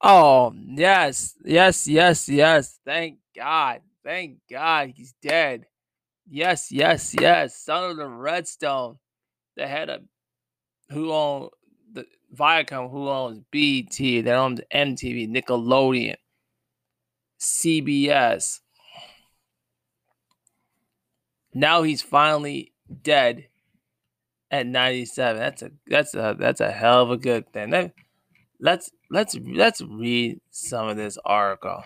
Oh, yes. Thank God. Thank God he's dead. Yes. Son of the Redstone, the head of who owned the Viacom, who owns BT, that owns MTV, Nickelodeon, CBS. Now he's finally dead at 97. That's a hell of a good thing. Let's read some of this article.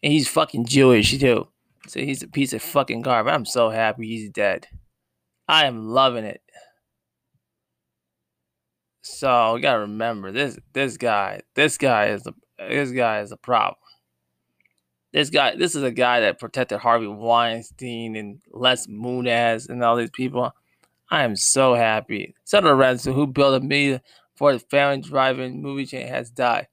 And he's fucking Jewish too, so he's a piece of fucking garbage. I'm so happy he's dead. I am loving it. So we gotta remember this guy is a problem. This is a guy that protected Harvey Weinstein and Les Moonves and all these people. I am so happy. Senator Redstone, who built a media for the family driving movie chain, has died.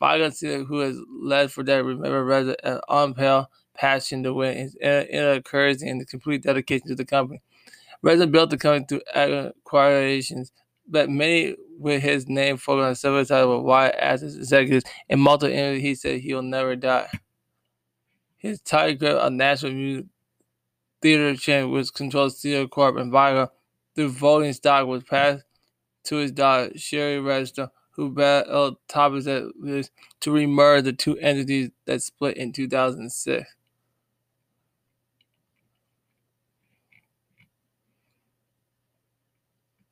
Viacom, who has led for that, remember an unparalleled passion to win, his inner courage, and the complete dedication to the company. Redstone built the company through acquisitions, but many with his name focused on several titles with wide assets, executives, and multiple interviews. He said he'll never die. His tight grip on national music theater chain, which controls Cedar Corp and Viacom through voting stock, was passed to his daughter, Shari Redstone, who battled topics that to remerge the two entities that split in 2006.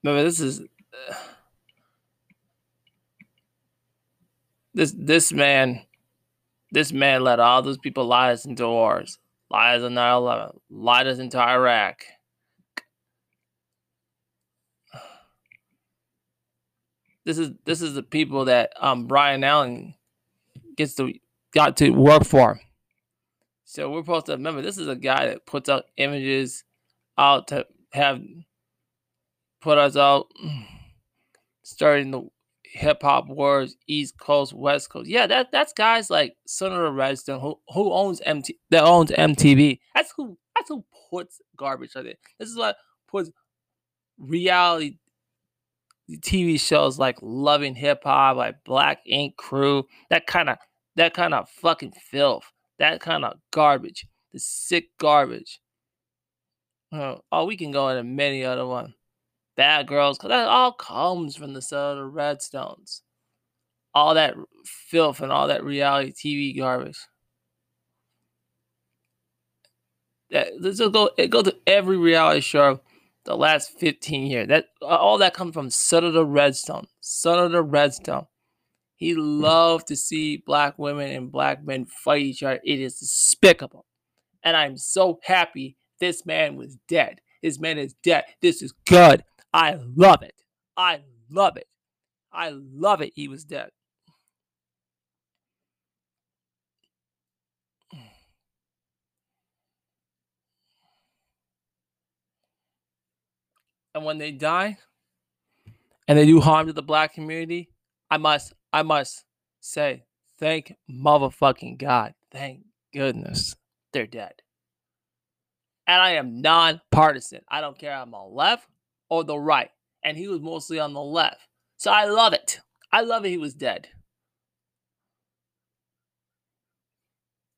Remember, this is this man. This man let all those people lie us into wars, lie us on 9/11, lie us into Iraq. This is the people that Brian Allen got to work for. So we're supposed to remember this is a guy that puts out images out to have put us out, starting the hip-hop wars, East Coast, West Coast. Yeah, that's guys like Senator Redstone, who owns MTV. That's who puts garbage out there. This is what puts reality TV shows like Loving Hip Hop, like Black Ink Crew, that kind of fucking filth, that kind of garbage, the sick garbage. Oh, we can go into many other ones. Bad Girls, because that all comes from the Cedar Redstones. All that filth and all that reality TV garbage. It goes to every reality show the last 15 years. All that comes from Cedar Redstone. Cedar Redstone. He loved to see black women and black men fight each other. It is despicable. And I'm so happy this man was dead. This man is dead. This is good. I love it. I love it. I love it. He was dead. And when they die and they do harm to the black community, I must say, thank motherfucking God. Thank goodness they're dead. And I am nonpartisan. I don't care if I'm on the left or the right. And he was mostly on the left. So I love it. I love it he was dead.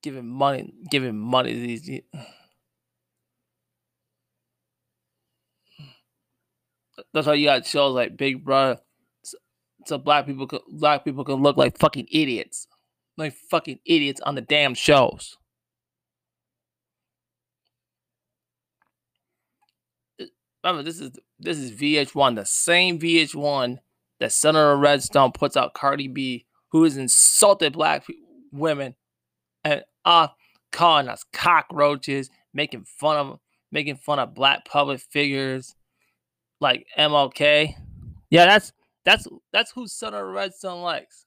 Giving money to these. That's why you got shows like Big Brother, so black people can look like fucking idiots. Like fucking idiots on the damn shows. Remember, this is VH1, the same VH1 that Senator Redstone puts out Cardi B, who has insulted black women and calling us cockroaches, making fun of black public figures like MLK. Yeah, that's who Senator Redstone likes.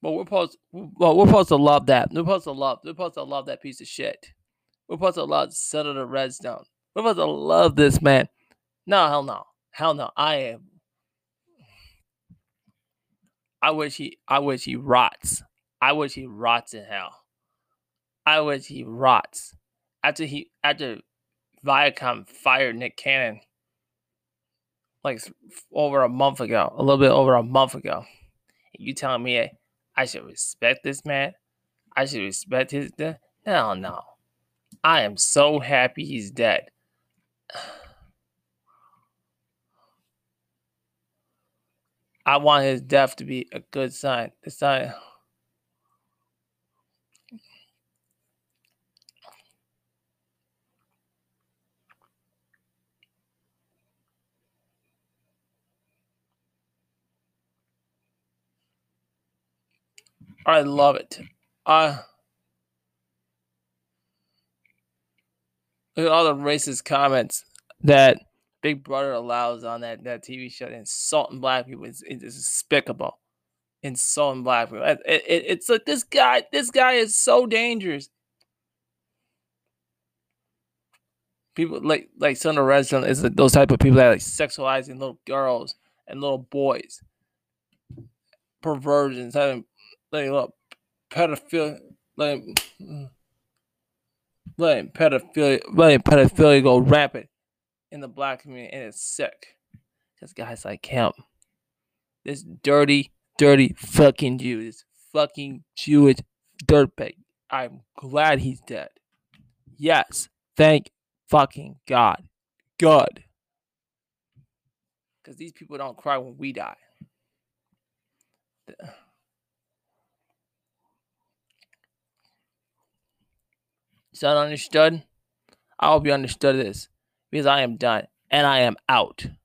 But we're supposed to love that. We're supposed to love that piece of shit. We're supposed to love Senator Redstone. We're supposed to love this man. No, hell no. Hell no. I am. I wish he rots. I wish he rots in hell. I wish he rots. After Viacom fired Nick Cannon like over a month ago, a little bit over a month ago. And you telling me I should respect this man? I should respect his death? Hell no. I am so happy he's dead. I want his death to be a good sign. The sign. I love it. Look at all the racist comments that Big Brother allows on that TV show. Insulting black people is despicable. Insulting black people. It's like this guy is so dangerous. People like Cedar Redstone is those type of people that are like sexualizing little girls and little boys. Perversions, having like pedophilia, letting pedophilia go rampant in the black community, and it's sick. Because guys like him, this dirty, dirty fucking Jew, this fucking Jewish dirtbag. I'm glad he's dead. Yes, thank fucking God. Good. Because these people don't cry when we die. Is that understood? I hope you understood this, because I am done and I am out.